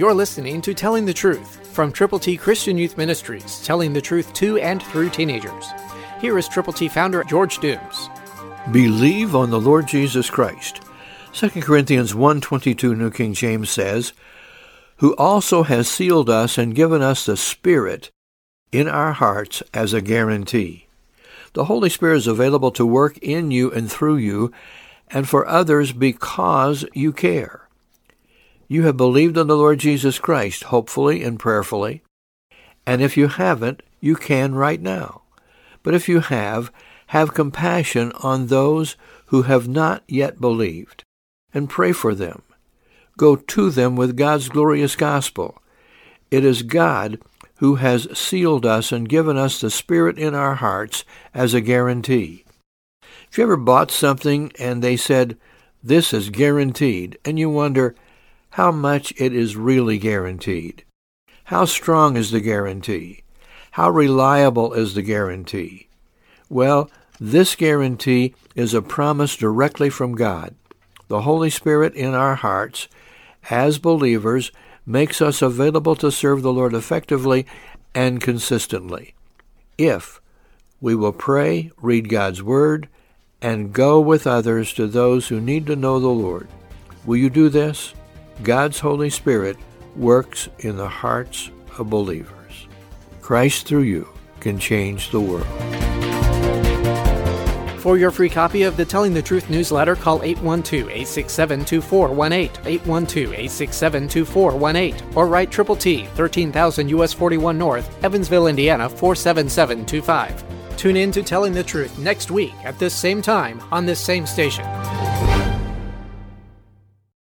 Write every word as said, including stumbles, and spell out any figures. You're listening to Telling the Truth from Triple T Christian Youth Ministries, telling the truth to and through teenagers. Here is Triple T founder George Dooms. Believe on the Lord Jesus Christ. Second Corinthians one twenty-two, New King James says, "Who also has sealed us and given us the Spirit in our hearts as a guarantee." The Holy Spirit is available to work in you and through you and for others because you care. You have believed on the Lord Jesus Christ, hopefully and prayerfully, and if you haven't, you can right now. But if you have, have compassion on those who have not yet believed, and pray for them. Go to them with God's glorious gospel. It is God who has sealed us and given us the Spirit in our hearts as a guarantee. If you ever bought something and they said, "This is guaranteed," and you wonder how much it is really guaranteed. How strong is the guarantee? How reliable is the guarantee? Well, this guarantee is a promise directly from God. The Holy Spirit in our hearts, as believers, makes us available to serve the Lord effectively and consistently, if we will pray, read God's Word, and go with others to those who need to know the Lord. Will you do this? God's Holy Spirit works in the hearts of believers. Christ through you can change the world. For your free copy of the Telling the Truth newsletter, call eight one two, eight six seven, two four one eight, eight one two, eight six seven, two four one eight, or write Triple T, thirteen thousand U S forty-one North, Evansville, Indiana, four seven seven two five. Tune in to Telling the Truth next week at this same time on this same station.